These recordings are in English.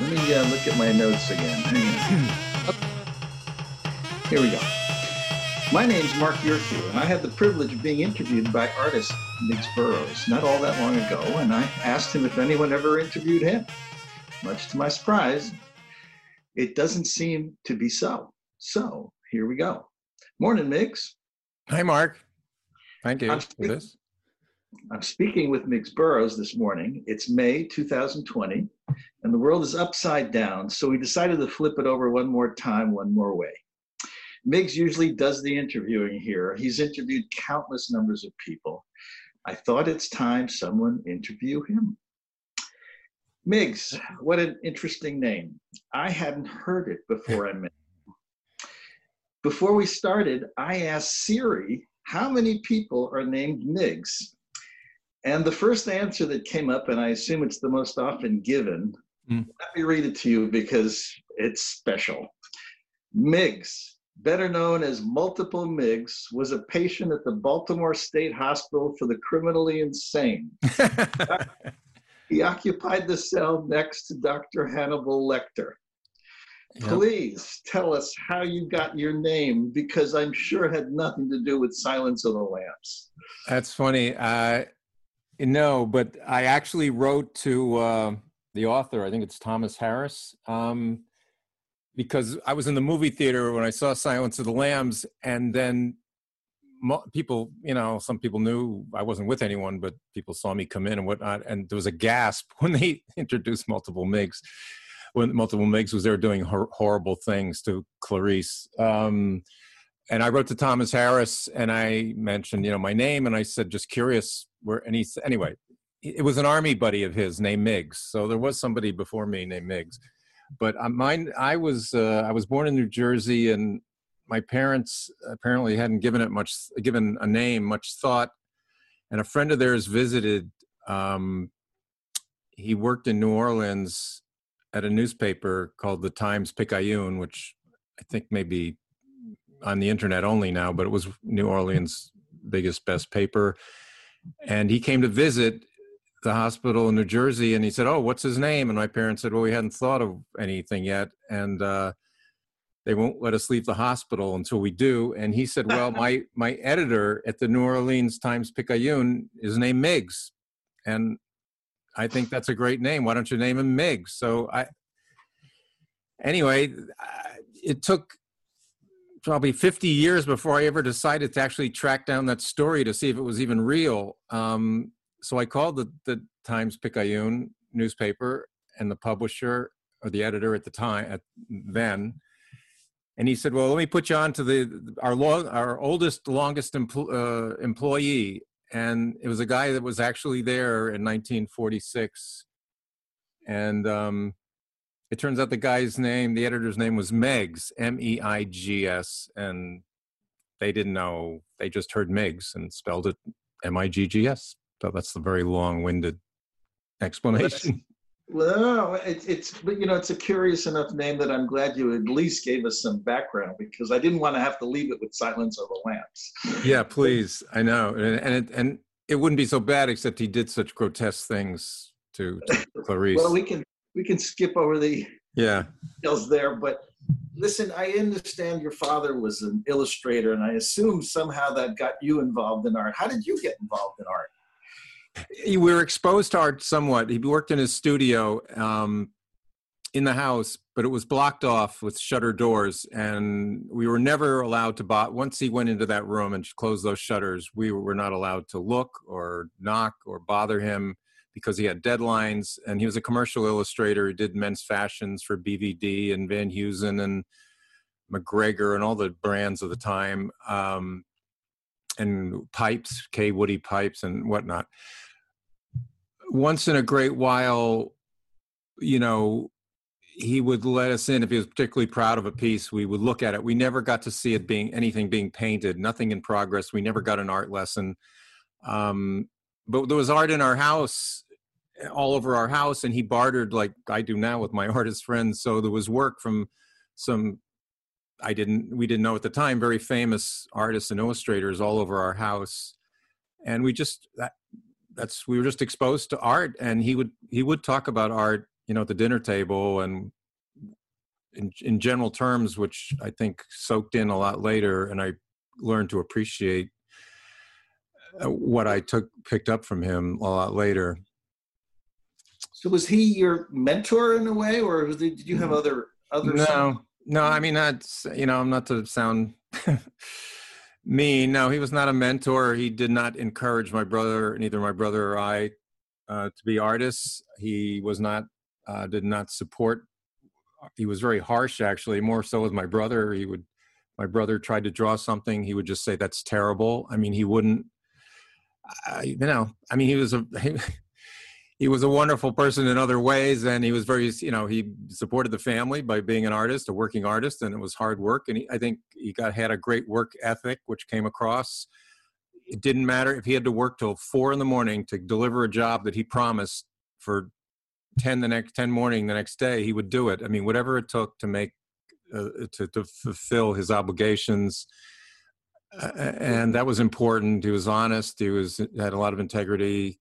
Let me look at my notes again. Here we go. My name's Mark Urquijo, and I had the privilege of being interviewed by artist Miggs Burroughs not all that long ago, and I asked him if anyone ever interviewed him. Much to my surprise, it doesn't seem to be so. So here we go. Morning, Miggs. Hi, Mark. Thank you for this. I'm speaking with Miggs Burroughs this morning. It's May 2020, and the world is upside down, so we decided to flip it over one more time, one more way. Miggs usually does the interviewing here. He's interviewed countless numbers of people. I thought it's time someone interview him. Miggs, what an interesting name. I hadn't heard it before I met you. Before we started, I asked Siri, how many people are named Miggs? And the first answer that came up, and I assume it's the most often given, let me read it to you because it's special. Miggs, better known as Multiple Miggs, was a patient at the Baltimore State Hospital for the Criminally Insane. He occupied the cell next to Dr. Hannibal Lecter. Yep. Please tell us how you got your name, because I'm sure it had nothing to do with Silence of the Lambs. That's funny. No, but I actually wrote to the author, I think it's Thomas Harris, because I was in the movie theater when I saw Silence of the Lambs, and then people, you know, some people knew I wasn't with anyone, but people saw me come in and whatnot, and there was a gasp when they introduced Multiple Miggs, when Multiple Miggs was there doing horrible things to Clarice. And I wrote to Thomas Harris, and I mentioned, you know, my name, and I said, just curious, where, and he said, anyway, it was an army buddy of his named Miggs. So there was somebody before me named Miggs, but mine, I was born in New Jersey, and my parents apparently hadn't given a name much thought. And a friend of theirs visited. He worked in New Orleans at a newspaper called the Times Picayune, which I think maybe on the internet only now, but it was New Orleans' biggest, best paper. And he came to visit the hospital in New Jersey, and he said, oh, what's his name? And my parents said, well, we hadn't thought of anything yet, and they won't let us leave the hospital until we do. And he said, well, my editor at the New Orleans Times-Picayune is named Miggs, and I think that's a great name. Why don't you name him Miggs? So it took probably 50 years before I ever decided to actually track down that story to see if it was even real. So I called the Times-Picayune newspaper and the publisher, or the editor at the time, and he said, well, let me put you on to our oldest, longest employee. And it was a guy that was actually there in 1946. And it turns out the editor's name was Miggs, M-E-I-G-S. And they didn't know, they just heard Miggs and spelled it M-I-G-G-S. So that's the very long-winded explanation. Well, it's a curious enough name that I'm glad you at least gave us some background, because I didn't want to have to leave it with Silence of the Lambs. Yeah, please. I know. And it wouldn't be so bad, except he did such grotesque things to Clarice. Well, we can skip over the details there, but listen, I understand your father was an illustrator, and I assume somehow that got you involved in art. How did you get involved in art? We were exposed to art somewhat. He worked in his studio in the house, but it was blocked off with shutter doors, and we were never allowed to once he went into that room and closed those shutters, we were not allowed to look or knock or bother him, because he had deadlines. And he was a commercial illustrator. He did men's fashions for BVD and Van Heusen and McGregor and all the brands of the time, and pipes, K. Woody pipes and whatnot. Once in a great while, you know, he would let us in. If he was particularly proud of a piece, we would look at it. We never got to see it being painted, nothing in progress. We never got an art lesson. But there was art in our house, all over our house, and he bartered like I do now with my artist friends. So there was work from some, we didn't know at the time, very famous artists and illustrators all over our house. And we were just exposed to art, and he would talk about art you know, at the dinner table, and in general terms, which I think soaked in a lot later, and I learned to appreciate what I picked up from him a lot later. So was he your mentor in a way, or was there, did you have other? No, I mean, I'm not to sound mean. No, he was not a mentor. He did not encourage my brother, neither my brother or I, to be artists. He was not, did not support. He was very harsh, actually, more so with my brother. My brother tried to draw something, he would just say, "That's terrible." I mean, he wouldn't, he was he was a wonderful person in other ways. And he was very, he supported the family by being an artist, a working artist, and it was hard work. And I think he had a great work ethic, which came across. It didn't matter if he had to work till 4 in the morning to deliver a job that he promised for 10 the next day, he would do it. I mean, whatever it took to make, to fulfill his obligations. And that was important. He was honest. He had a lot of integrity.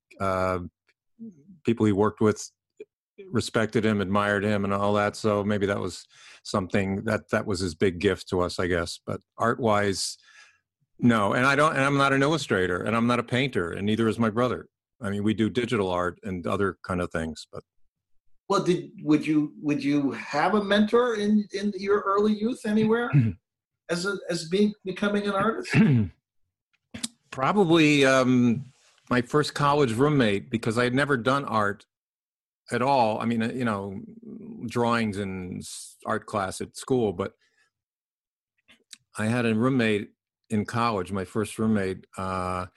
People he worked with respected him, admired him, and all that. So maybe that was something that was his big gift to us, I guess. But art-wise, no. And I'm not an illustrator, and I'm not a painter, and neither is my brother. I mean, we do digital art and other kind of things, but. Well, would you have a mentor in your early youth anywhere becoming an artist? Probably my first college roommate, because I had never done art at all. I mean, drawings and art class at school, but I had a roommate in college, my first roommate, and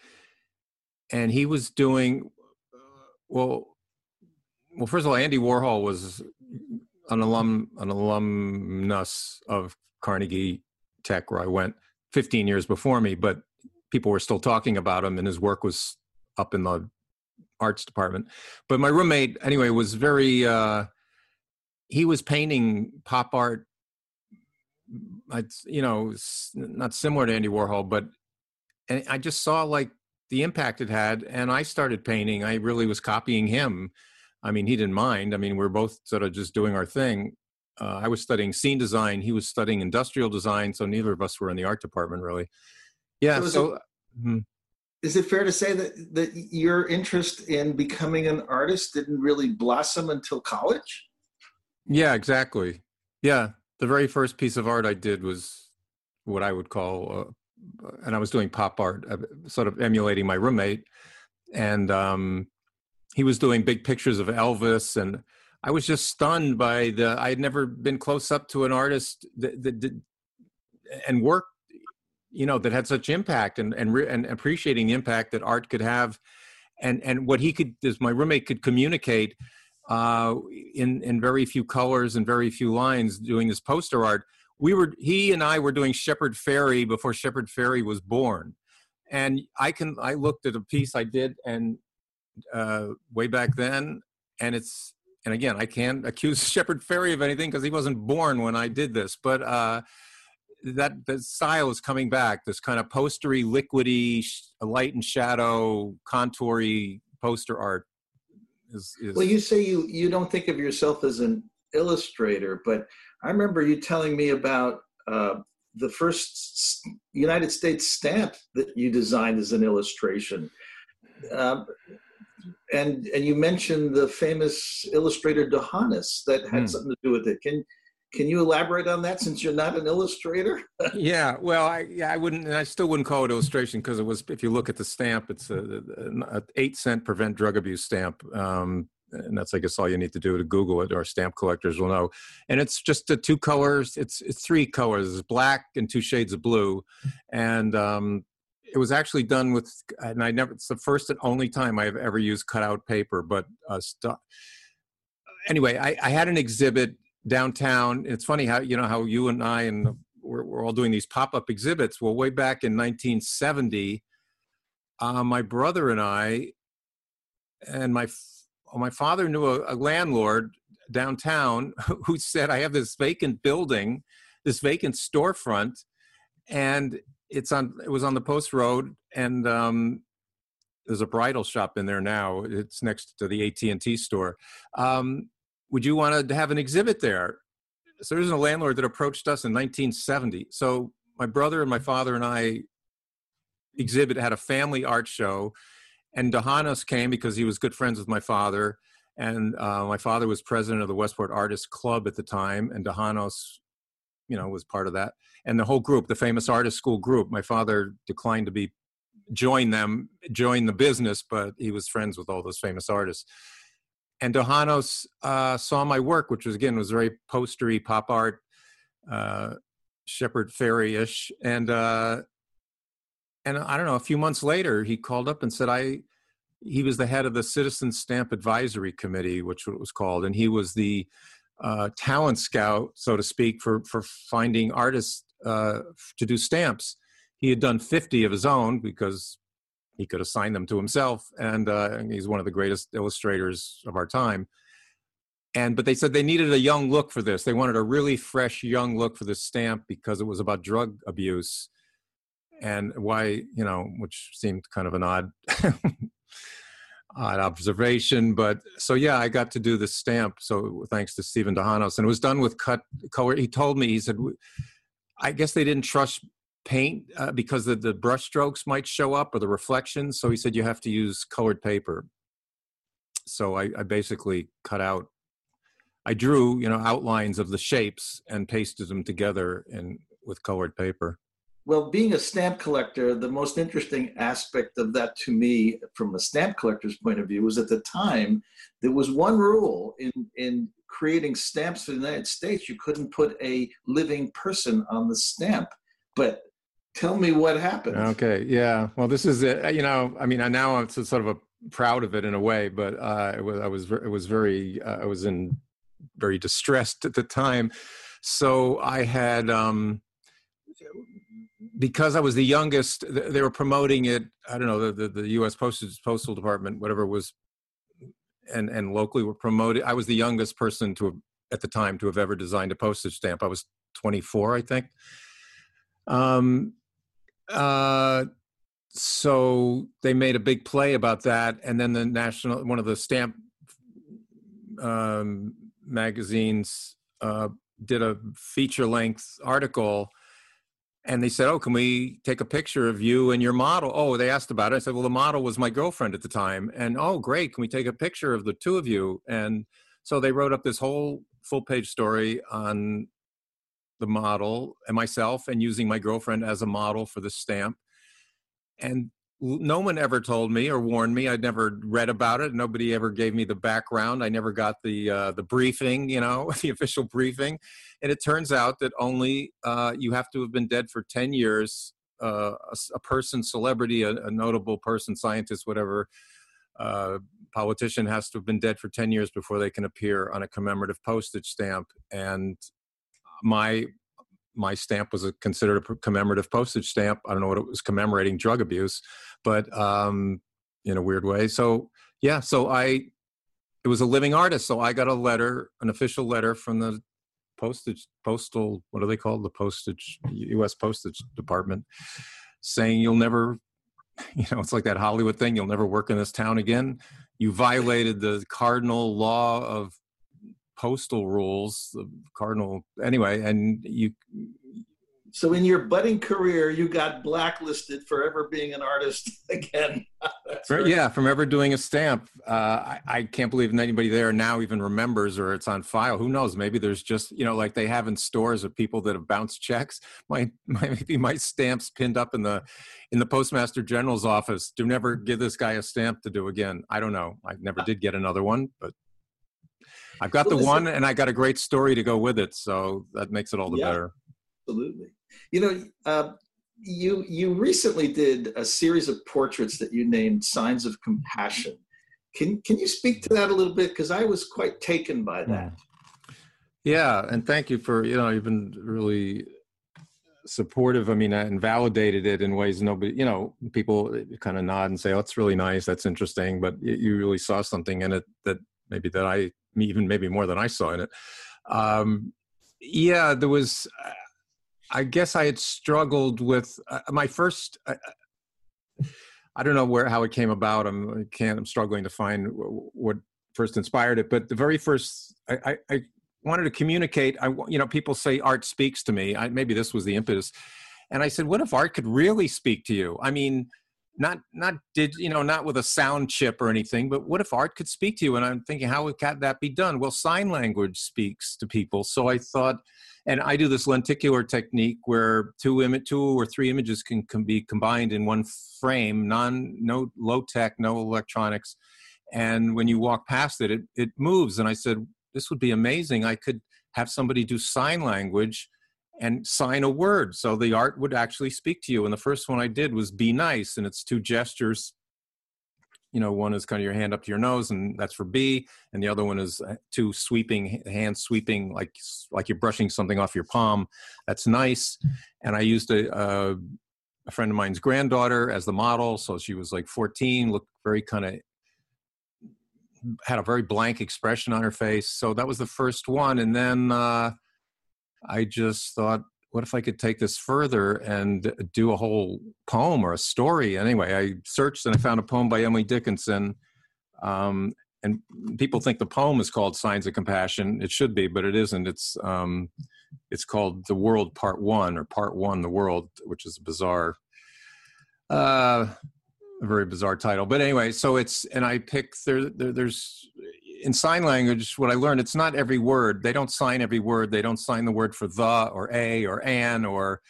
he was doing, well, first of all, Andy Warhol was an alumnus of Carnegie Tech, where I went 15 years before me, but people were still talking about him, and his work was up in the arts department. But my roommate, anyway, was very, he was painting pop art, not similar to Andy Warhol, but and I just saw like the impact it had, and I started painting. I really was copying him. I mean, he didn't mind. I mean, we were both sort of just doing our thing. I was studying scene design. He was studying industrial design. So neither of us were in the art department, really. Yeah. Is it fair to say that your interest in becoming an artist didn't really blossom until college? Yeah, exactly. Yeah. The very first piece of art I did was what I would call, and I was doing pop art, sort of emulating my roommate. And, he was doing big pictures of Elvis, and I was just stunned by I had never been close up to an artist and work, that had such impact, and appreciating the impact that art could have, and what he could, as my roommate could communicate in very few colors and very few lines doing this poster art. He and I were doing Shepard Fairey before Shepard Fairey was born. And I looked at a piece I did, and way back then, and again, I can't accuse Shepard Fairey of anything because he wasn't born when I did this, but that style is coming back, this kind of postery, liquidy, light and shadow, contoury poster art is. Well, you say you don't think of yourself as an illustrator, but I remember you telling me about the first United States stamp that you designed as an illustration. And you mentioned the famous illustrator Dohanos that had something to do with it. Can you elaborate on that, since you're not an illustrator? Yeah, well, I wouldn't, and I still wouldn't call it illustration, because it was, if you look at the stamp, it's an 8-cent prevent drug abuse stamp. And that's, I guess, all you need to do to Google it, or stamp collectors will know. And it's just the two colors, it's three colors, it's black and two shades of blue. And it was actually done with, and I never, it's the first and only time I've ever used cutout paper, but stuff. Anyway, I had an exhibit downtown. It's funny how you and I, and we're all doing these pop-up exhibits. Well, way back in 1970, my brother and I, and my father knew a landlord downtown who said, "I have this vacant building, this vacant storefront, and it was on the Post Road, and there's a bridal shop in there now. It's next to the AT&T store. would you want to have an exhibit there? So there's a landlord that approached us in 1970. So my brother and my father and I had a family art show, and Dohanos came because he was good friends with my father. And my father was president of the Westport Artists Club at the time, and Dohanos, you know, was part of that. And the whole group, the famous artist school group, my father declined to join the business, but he was friends with all those famous artists. And Dohanos saw my work, which was, again, was very postery, pop art, Shepard Fairey-ish. And I don't know, a few months later, he called up and said, he was the head of the Citizen Stamp Advisory Committee, which it was called, and he was the talent scout, so to speak, for finding artists to do stamps. He had done 50 of his own because he could assign them to himself, and he's one of the greatest illustrators of our time. But they said they needed a young look for this. They wanted a really fresh, young look for this stamp because it was about drug abuse, and why, you know, which seemed kind of an odd observation, but so yeah, I got to do this stamp. So thanks to Stevan Dohanos, and it was done with cut color. He told me, he said, I guess they didn't trust paint because the brush strokes might show up or the reflections. So he said, you have to use colored paper. So I basically drew, you know, outlines of the shapes and pasted them together with colored paper. Well, being a stamp collector, the most interesting aspect of that to me from a stamp collector's point of view was, at the time, there was one rule in creating stamps for the United States. You couldn't put a living person on the stamp. But tell me what happened. Okay, yeah. Well, this is it. You know, I mean, now I'm sort of proud of it in a way, but I was in very distressed at the time. So I had... because I was the youngest, they were promoting it. I don't know, the U.S. Postal Department, whatever it was, and locally were promoting. I was the youngest person at the time to have ever designed a postage stamp. I was 24, I think. So they made a big play about that, and then one of the stamp magazines did a feature-length article. And they said, oh, can we take a picture of you and your model? Oh, they asked about it. I said, well, the model was my girlfriend at the time. And, oh, great, can we take a picture of the two of you? And so they wrote up this whole full-page story on the model and myself and using my girlfriend as a model for the stamp. And no one ever told me or warned me. I'd never read about it. Nobody ever gave me the background. I never got the briefing, you know, the official briefing. And it turns out that only you have to have been dead for 10 years, a person, celebrity, a notable person, scientist, whatever, politician has to have been dead for 10 years before they can appear on a commemorative postage stamp. And my stamp was considered a commemorative postage stamp. I don't know what it was commemorating, drug abuse, but in a weird way. So yeah, it was a living artist. So I got a letter, an official letter from the U.S. Postage Department, saying you'll never, you know, it's like that Hollywood thing, you'll never work in this town again. You violated the cardinal law of postal rules, the cardinal, anyway, and you... So in your budding career, you got blacklisted for ever being an artist again. Yeah, from ever doing a stamp. I can't believe anybody there now even remembers, or it's on file. Who knows? Maybe there's just, you know, like they have in stores of people that have bounced checks. Maybe my stamp's pinned up in the Postmaster General's office. Do never give this guy a stamp to do again. I don't know. I never did get another one, but I've got the one, and I got a great story to go with it. So that makes it all the better. Absolutely. You know, you recently did a series of portraits that you named Signs of Compassion. Can you speak to that a little bit? Because I was quite taken by that. Yeah, and thank you for, you know, you've been really supportive. I mean, I validated it in ways nobody, you know, people kind of nod and say, oh, it's really nice, that's interesting, but you really saw something in it that maybe more than I saw in it. Yeah, there was... I guess I had struggled with my first, I don't know how it came about. I'm struggling to find what first inspired it, but the very first, I wanted to communicate, you know, people say art speaks to me. Maybe this was the impetus. And I said, what if art could really speak to you? I mean, not with a sound chip or anything, but what if art could speak to you? And I'm thinking, how would that be done? Well, sign language speaks to people. So I thought, and I do this lenticular technique where two or three images can be combined in one frame, no low tech, no electronics. And when you walk past it, it moves. And I said, this would be amazing. I could have somebody do sign language and sign a word. So the art would actually speak to you. And the first one I did was "Be Nice." And it's two gestures. You know, one is kind of your hand up to your nose, and that's for B. And the other one is two sweeping, hands sweeping, like you're brushing something off your palm. That's nice. And I used a friend of mine's granddaughter as the model. So she was like 14, looked very kind of, had a very blank expression on her face. So that was the first one. And then I just thought, what if I could take this further and do a whole poem or a story? Anyway, I searched and I found a poem by Emily Dickinson. And people think the poem is called Signs of Compassion. It should be, but it isn't. It's called The World Part One, or Part One, The World, which is bizarre. A very bizarre title, but anyway, so it's, and I pick, there's, in sign language, what I learned, it's not every word. They don't sign every word. They don't sign the word for the, or a, or an, or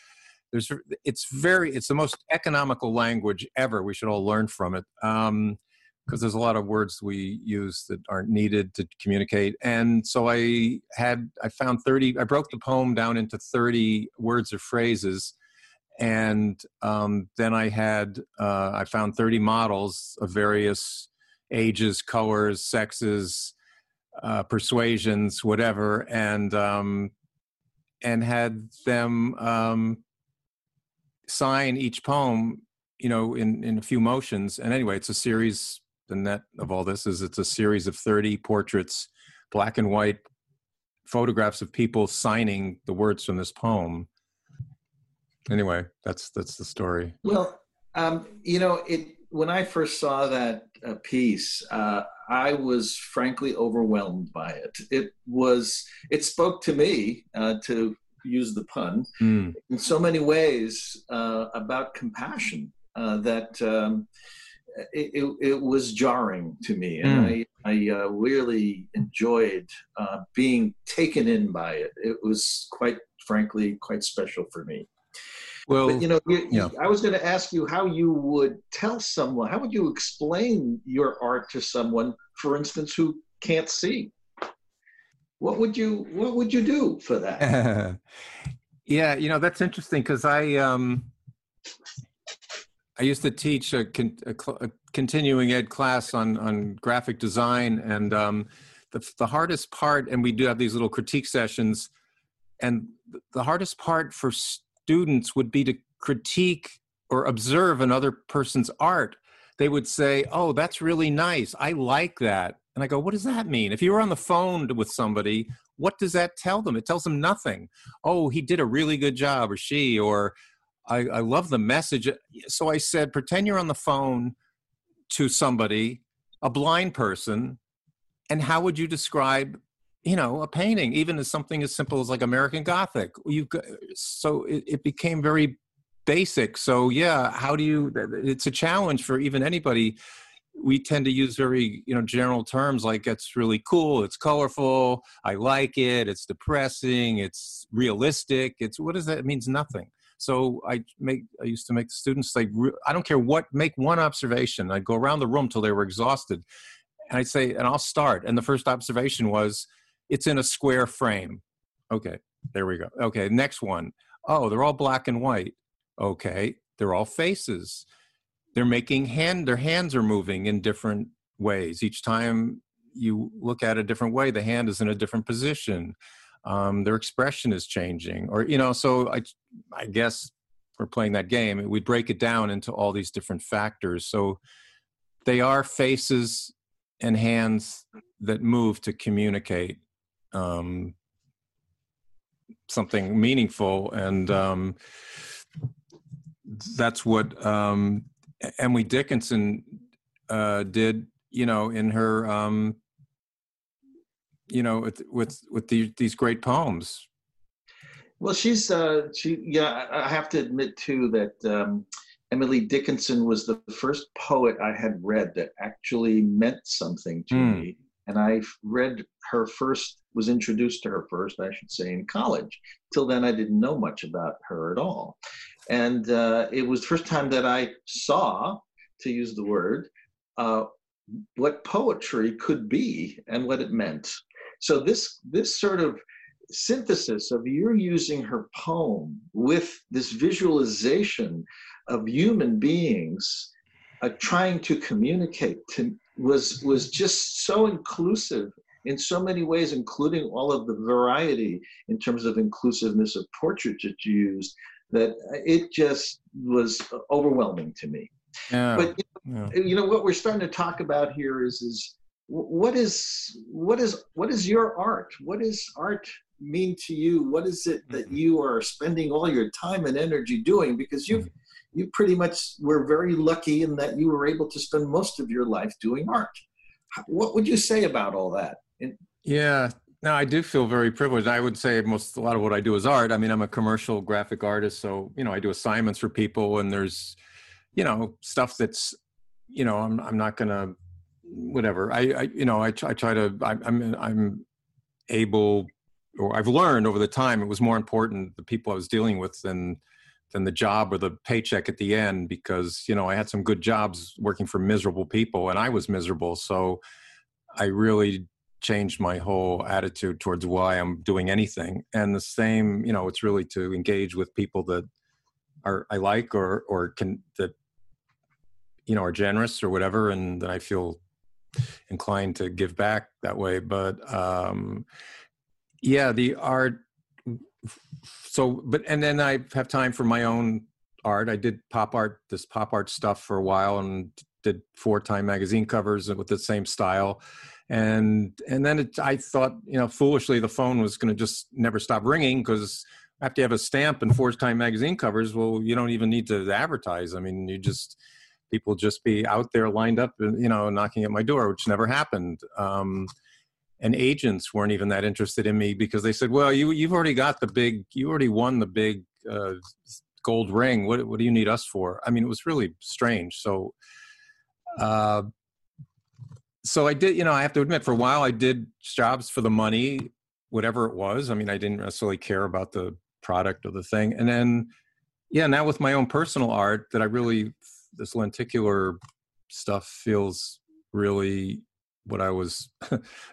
there's, it's the most economical language ever. We should all learn from it, because there's a lot of words we use that aren't needed to communicate. And so I broke the poem down into 30 words or phrases. And then I found 30 models of various ages, colors, sexes, persuasions, whatever, and had them sign each poem, you know, in a few motions. And anyway, it's a series. The net of all this is it's a series of 30 portraits, black and white photographs of people signing the words from this poem. Anyway, that's the story. Well, you know, when I first saw that piece, I was frankly overwhelmed by it. It spoke to me, to use the pun, in so many ways about compassion that it was jarring to me. And I really enjoyed being taken in by it. It was quite frankly, quite special for me. Well, but, you know, I was going to ask you how you would tell someone, how would you explain your art to someone, for instance, who can't see? What would you do for that? Yeah, you know, that's interesting because I used to teach a continuing ed class on graphic design, and the hardest part, and we do have these little critique sessions, and the hardest part for students would be to critique or observe another person's art. They would say, oh, that's really nice. I like that. And I go, what does that mean? If you were on the phone with somebody, what does that tell them? It tells them nothing. Oh, he did a really good job, or she, or I love the message. So I said, pretend you're on the phone to somebody, a blind person, and how would you describe, you know, a painting, even as something as simple as like American Gothic? So it became very basic. So yeah, it's a challenge for even anybody. We tend to use very, you know, general terms like it's really cool, it's colorful, I like it, it's depressing, it's realistic, it's, what is that? It means nothing. So I used to make the students like, I don't care what, make one observation. I'd go around the room till they were exhausted. And I'd say, and I'll start. And the first observation was, it's in a square frame. Okay, there we go. Okay, next one. Oh, they're all black and white. Okay, they're all faces. They're making their hands are moving in different ways. Each time you look at a different way, the hand is in a different position. Their expression is changing. Or, you know, so I guess we're playing that game. We break it down into all these different factors. So they are faces and hands that move to communicate something meaningful. And that's what Emily Dickinson did, you know, in her you know, with these great poems? Well, she's I have to admit too that Emily Dickinson was the first poet I had read that actually meant something to me. And I read her first, was introduced to her first, I should say, in college. Till then, I didn't know much about her at all. And it was the first time that I saw, to use the word, what poetry could be and what it meant. So this sort of synthesis of you're using her poem with this visualization of human beings trying to communicate to, was just so inclusive in so many ways, including all of the variety in terms of inclusiveness of portraits that you used, that it just was overwhelming to me. Yeah. But you know what we're starting to talk about here is what is your art? What does art mean to you? What is it that you are spending all your time and energy doing? Because you pretty much were very lucky in that you were able to spend most of your life doing art. What would you say about all that? Yeah, no, I do feel very privileged. I would say a lot of what I do is art. I mean, I'm a commercial graphic artist, so, you know, I do assignments for people, and there's, you know, stuff that's, you know, I'm not gonna, whatever. I'm able, or I've learned over the time, it was more important the people I was dealing with than the job or the paycheck at the end, because, you know, I had some good jobs working for miserable people, and I was miserable. So I really changed my whole attitude towards why I'm doing anything. And the same, you know, it's really to engage with people that are, I like, or can, that, you know, are generous or whatever. And that I feel inclined to give back that way. But yeah, the art, and then I have time for my own art. I did pop art stuff for a while, and did 4-Time magazine covers with the same style. And then I thought, you know, foolishly, the phone was going to just never stop ringing, because after you have a stamp and 4-Time magazine covers, well, you don't even need to advertise. I mean, people just be out there lined up, you know, knocking at my door, which never happened. And agents weren't even that interested in me, because they said, well, you've already got you already won the big gold ring. What do you need us for? I mean, it was really strange. So, so I did, you know, I have to admit, for a while I did jobs for the money, whatever it was. I mean, I didn't necessarily care about the product or the thing. And then, yeah, now with my own personal art that I really, this lenticular stuff feels really what I was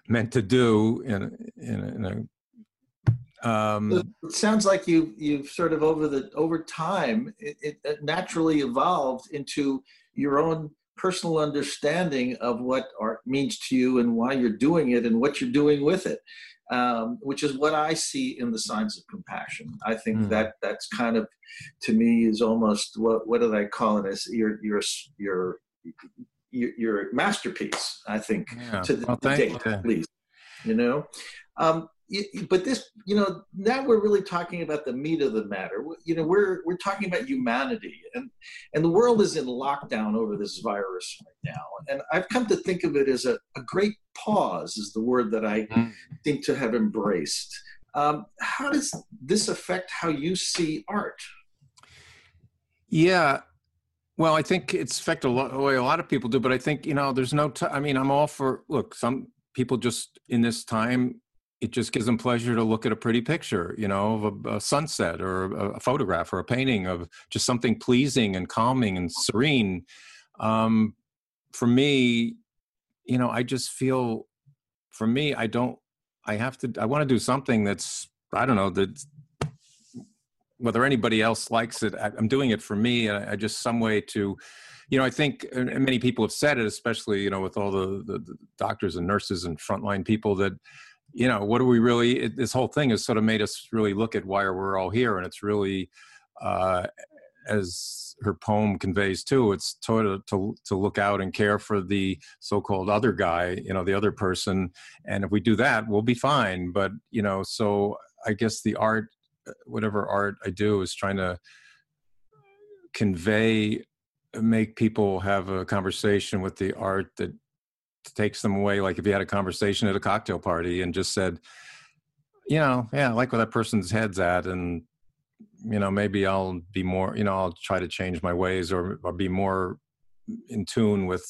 meant to do. It sounds like you've sort of over time, it naturally evolved into your own personal understanding of what art means to you and why you're doing it and what you're doing with it, which is what I see in the signs of compassion. I think that's kind of, to me, is almost, what do they call it? It's your masterpiece, I think, to the date, at least, you know? But this, you know, now we're really talking about the meat of the matter. You know, we're talking about humanity, and the world is in lockdown over this virus right now. And I've come to think of it as a great pause is the word that I think to have embraced. How does this affect how you see art? Yeah. Well, I think it's affected the way a lot of people do, but I think, you know, there's no time. I mean, I'm all for, look, some people just in this time, it just gives them pleasure to look at a pretty picture, you know, of a sunset or a photograph or a painting of just something pleasing and calming and serene. For me, you know, I just feel, for me, I want to do something that's, I don't know, that's, whether anybody else likes it, I'm doing it for me. And I just, some way to, you know, I think, and many people have said it, especially, you know, with all the doctors and nurses and frontline people, that, you know, what do we really, this whole thing has sort of made us really look at why we're all here. And it's really, as her poem conveys too, it's to look out and care for the so-called other guy, you know, the other person. And if we do that, we'll be fine. But, you know, so I guess the art, whatever art I do, is trying to make people have a conversation with the art that takes them away. Like if you had a conversation at a cocktail party and just said, you know, yeah, I like where that person's head's at, and, you know, maybe I'll be more, you know, I'll try to change my ways or be more in tune with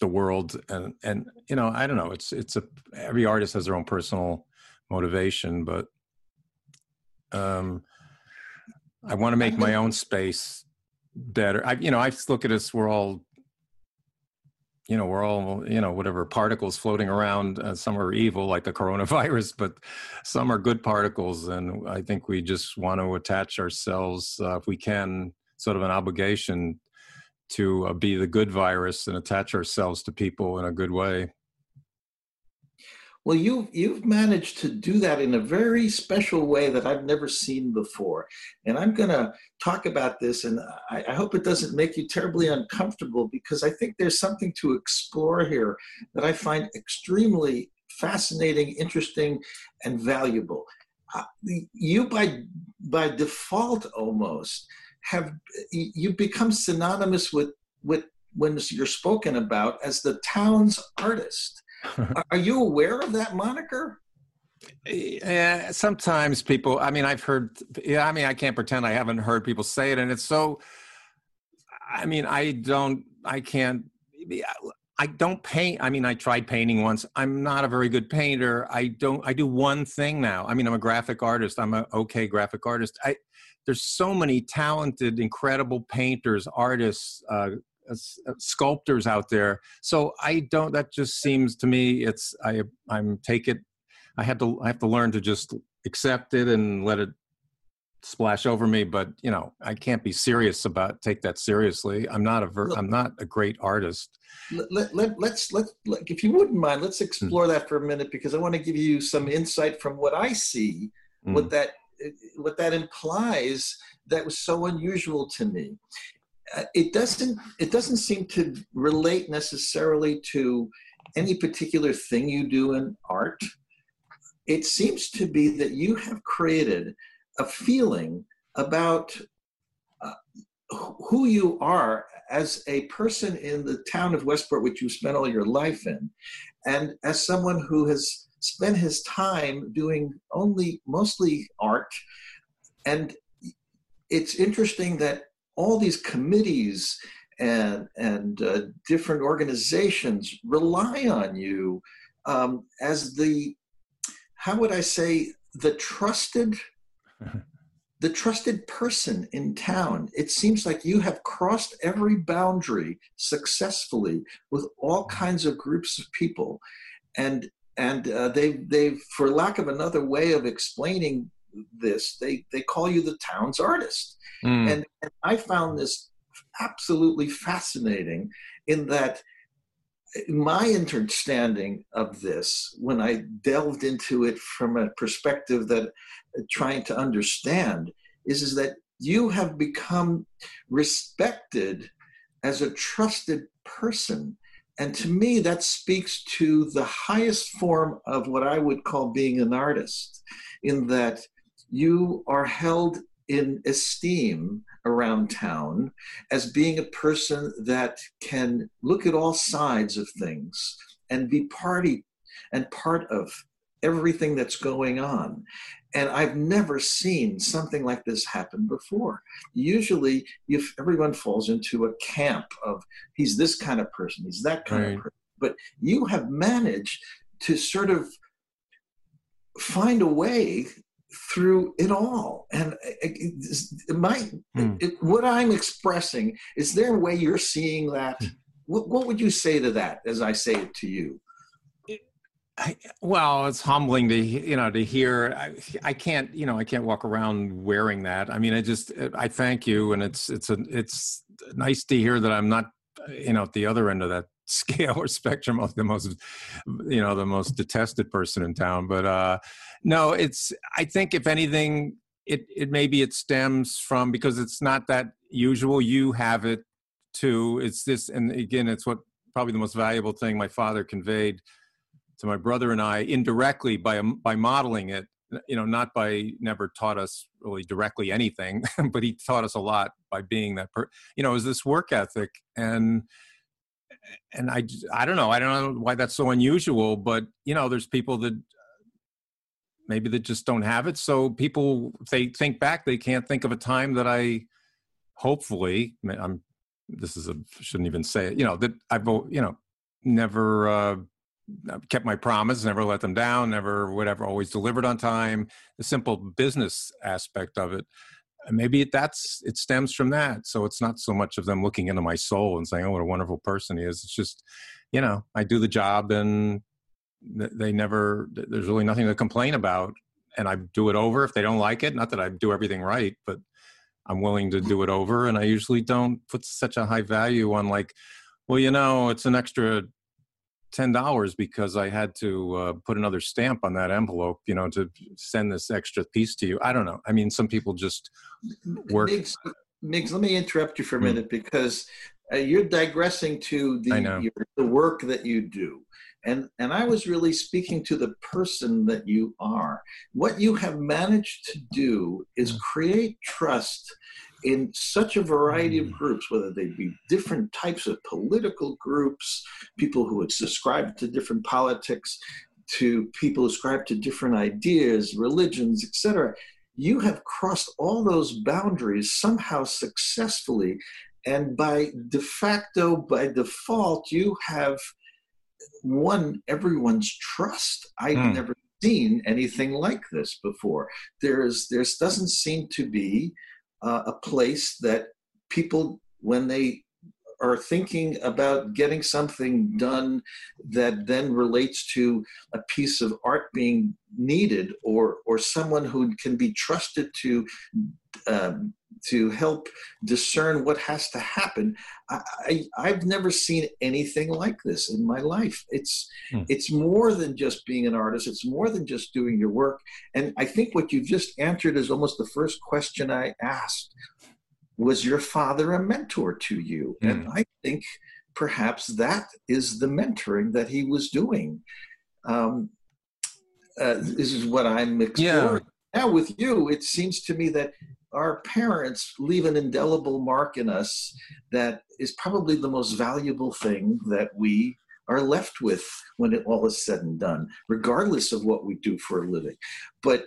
the world. And, you know, I don't know, every artist has their own personal motivation, but I want to make my own space better. You know, I look at us, we're all, you know, whatever particles floating around. Some are evil, like the coronavirus, but some are good particles. And I think we just want to attach ourselves, if we can, sort of an obligation to be the good virus and attach ourselves to people in a good way. Well, you've managed to do that in a very special way that I've never seen before. And I'm going to talk about this, and I hope it doesn't make you terribly uncomfortable, because I think there's something to explore here that I find extremely fascinating, interesting, and valuable. You, by default almost, you become synonymous with when you're spoken about as the town's artist. Are you aware of that moniker? Yeah, sometimes people, I mean, I've heard, yeah, I mean, I can't pretend I haven't heard people say it. And it's so, I mean, I don't paint. I mean, I tried painting once. I'm not a very good painter. I do one thing now. I mean, I'm a graphic artist. I'm an okay graphic artist. There's so many talented, incredible painters, artists, sculptors out there. So that just seems to me, I have to learn to just accept it and let it splash over me. But, you know, I can't be serious take that seriously. I'm not a great artist. Let's if you wouldn't mind, let's explore that for a minute, because I want to give you some insight from what I see, what that implies that was so unusual to me. It doesn't seem to relate necessarily to any particular thing you do in art. It seems to be that you have created a feeling about who you are as a person in the town of Westport, which you spent all your life in, and as someone who has spent his time doing mostly art. And it's interesting that all these committees and different organizations rely on you as the, how would I say, the trusted person in town. It seems like you have crossed every boundary successfully with all kinds of groups of people, and they've, for lack of another way of explaining this, they call you the town's artist. And I found this absolutely fascinating, in that my understanding of this, when I delved into it from a perspective that trying to understand, is that you have become respected as a trusted person. And to me, that speaks to the highest form of what I would call being an artist, in that you are held in esteem around town as being a person that can look at all sides of things and be part of everything that's going on. And I've never seen something like this happen before. Usually, everyone falls into a camp of, he's this kind of person, he's that kind of person. But you have managed to sort of find a way through it all. And what I'm expressing, is there a way you're seeing that? What would you say to that as I say it to you? Well, it's humbling to hear. I can't walk around wearing that. I mean, I thank you, and it's nice to hear that I'm not, you know, at the other end of that scale or spectrum of the most detested person in town. But no, I think if anything, it maybe it stems from, because it's not that usual. You have it too. It's this, and again, it's what probably the most valuable thing my father conveyed to my brother and I, indirectly by modeling it, you know, not by, never taught us really directly anything, but he taught us a lot by being that, you know, is this work ethic. And and I don't know why that's so unusual, but you know, there's people that maybe that just don't have it. So people, if they think back, they can't think of a time that I, hopefully, shouldn't even say it, you know, that I've, you know, never kept my promise, never let them down, never whatever, always delivered on time, the simple business aspect of it. Maybe it stems from that. So it's not so much of them looking into my soul and saying, oh, what a wonderful person he is. It's just, you know, I do the job and there's really nothing to complain about. And I do it over if they don't like it. Not that I do everything right, but I'm willing to do it over. And I usually don't put such a high value on like, well, you know, it's an extra $10 because I had to put another stamp on that envelope, you know, to send this extra piece to you. I don't know. I mean, some people just work. Miggs, let me interrupt you for a minute because you're digressing to the work that you do. And I was really speaking to the person that you are. What you have managed to do is create trust in such a variety of groups, whether they be different types of political groups, people who subscribe to different politics, to people who subscribe to different ideas, religions, etc. You have crossed all those boundaries somehow successfully, and by default, you have won everyone's trust. I've never seen anything like this before. There doesn't seem to be a place that people, when they are thinking about getting something done that then relates to a piece of art being needed or someone who can be trusted to help discern what has to happen. I've never seen anything like this in my life. It's more than just being an artist. It's more than just doing your work. And I think what you've just answered is almost the first question I asked. Was your father a mentor to you? And I think perhaps that is the mentoring that he was doing. This is what I'm exploring. Yeah. Now with you, it seems to me that our parents leave an indelible mark in us that is probably the most valuable thing that we are left with when it all is said and done, regardless of what we do for a living. But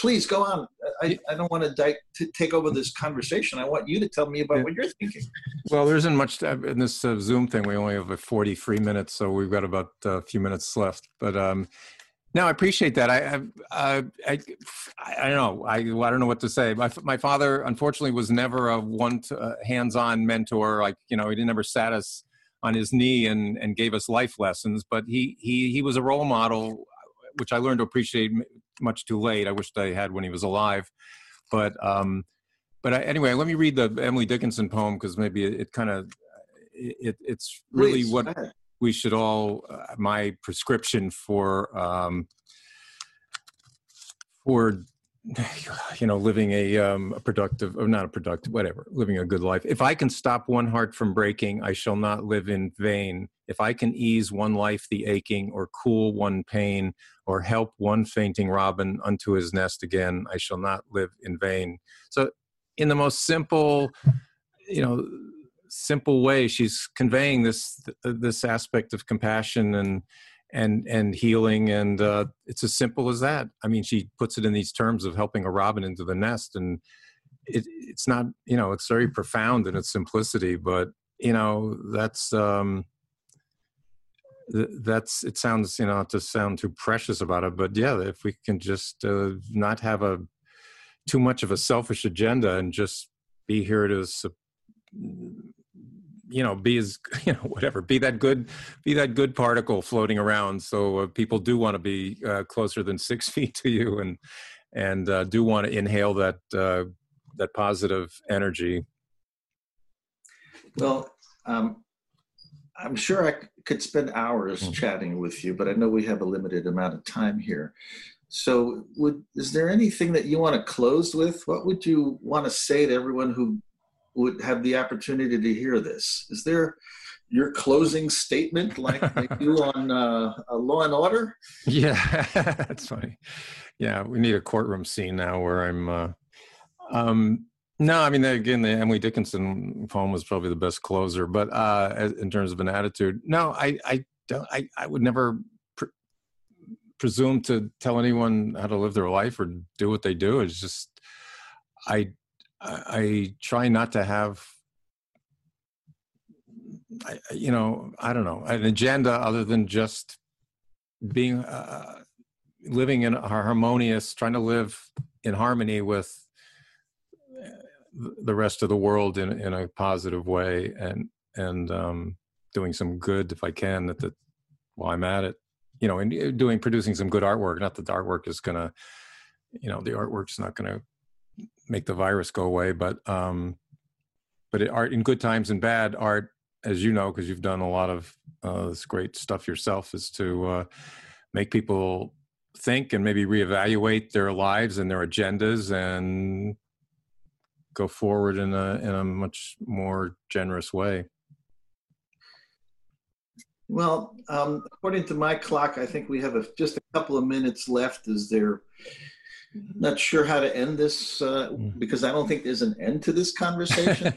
please go on. I don't want to take over this conversation. I want you to tell me about what you're thinking. Well, there isn't much in this Zoom thing. We only have 43 minutes, so we've got about a few minutes left. But no, I appreciate that. I don't know. I don't know what to say. My father, unfortunately, was never a hands-on mentor. Like, you know, he didn't ever sat us on his knee and gave us life lessons, but he was a role model, which I learned to appreciate much too late. I wished I had when he was alive, but anyway, let me read the Emily Dickinson poem because maybe it's really what we should all my prescription for you know, living living a good life. If I can stop one heart from breaking, I shall not live in vain. If I can ease one life the aching, or cool one pain, or help one fainting robin unto his nest again, I shall not live in vain. So in the most simple way, she's conveying this aspect of compassion and healing, and it's as simple as that. I mean, she puts it in these terms of helping a robin into the nest, and it's not, you know, it's very profound in its simplicity, but you know, that's it sounds, you know, not to sound too precious about it, but yeah, if we can just not have too much of a selfish agenda and just be here to be that good particle floating around. So people do want to be closer than 6 feet to you, and do want to inhale that positive energy. Well, I'm sure I could spend hours chatting with you, but I know we have a limited amount of time here. So is there anything that you want to close with? What would you want to say to everyone who would have the opportunity to hear this? Is there your closing statement like they do on Law and Order? Yeah, that's funny. Yeah, we need a courtroom scene now where I'm No, I mean, again, the Emily Dickinson poem was probably the best closer, but in terms of an attitude, no, I would never presume to tell anyone how to live their life or do what they do. It's just, I try not to have, you know, I don't know, an agenda other than just being, living in a harmonious, trying to live in harmony with the rest of the world in a positive way, and doing some good if I can at the while I'm at it, you know, and producing some good artwork. Not that the artwork is gonna, you know, the artwork's not gonna make the virus go away, but art in good times and bad, art, as you know, because you've done a lot of this great stuff yourself, is to make people think and maybe reevaluate their lives and their agendas and go forward in a much more generous way. Well, according to my clock, I think we have just a couple of minutes left. Is there, not sure how to end this because I don't think there's an end to this conversation.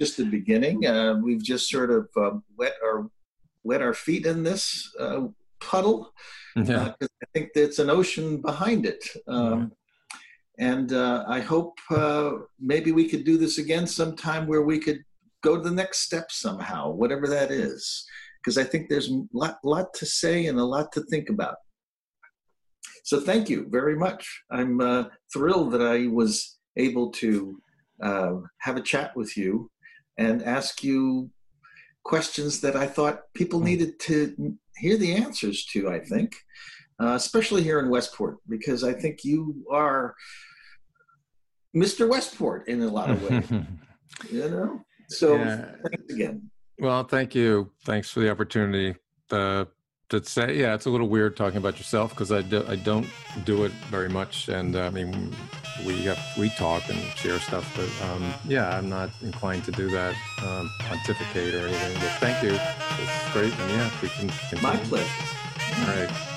Just the beginning. We've just sort of wet our feet in this puddle. Yeah. 'Cause I think there's an ocean behind it. Yeah. And I hope maybe we could do this again sometime where we could go to the next step somehow, whatever that is. Because I think there's a lot to say and a lot to think about. So thank you very much. I'm thrilled that I was able to have a chat with you and ask you questions that I thought people needed to hear the answers to, I think. Especially here in Westport, because I think you are Mr. Westport in a lot of ways, you know? So yeah. Thanks again. Well, thank you. Thanks for the opportunity to say, yeah, it's a little weird talking about yourself because I don't do it very much. And I mean, we talk and share stuff, but yeah, I'm not inclined to do that, pontificate or anything, but thank you. It's great. And yeah, we can continue. My pleasure. All right.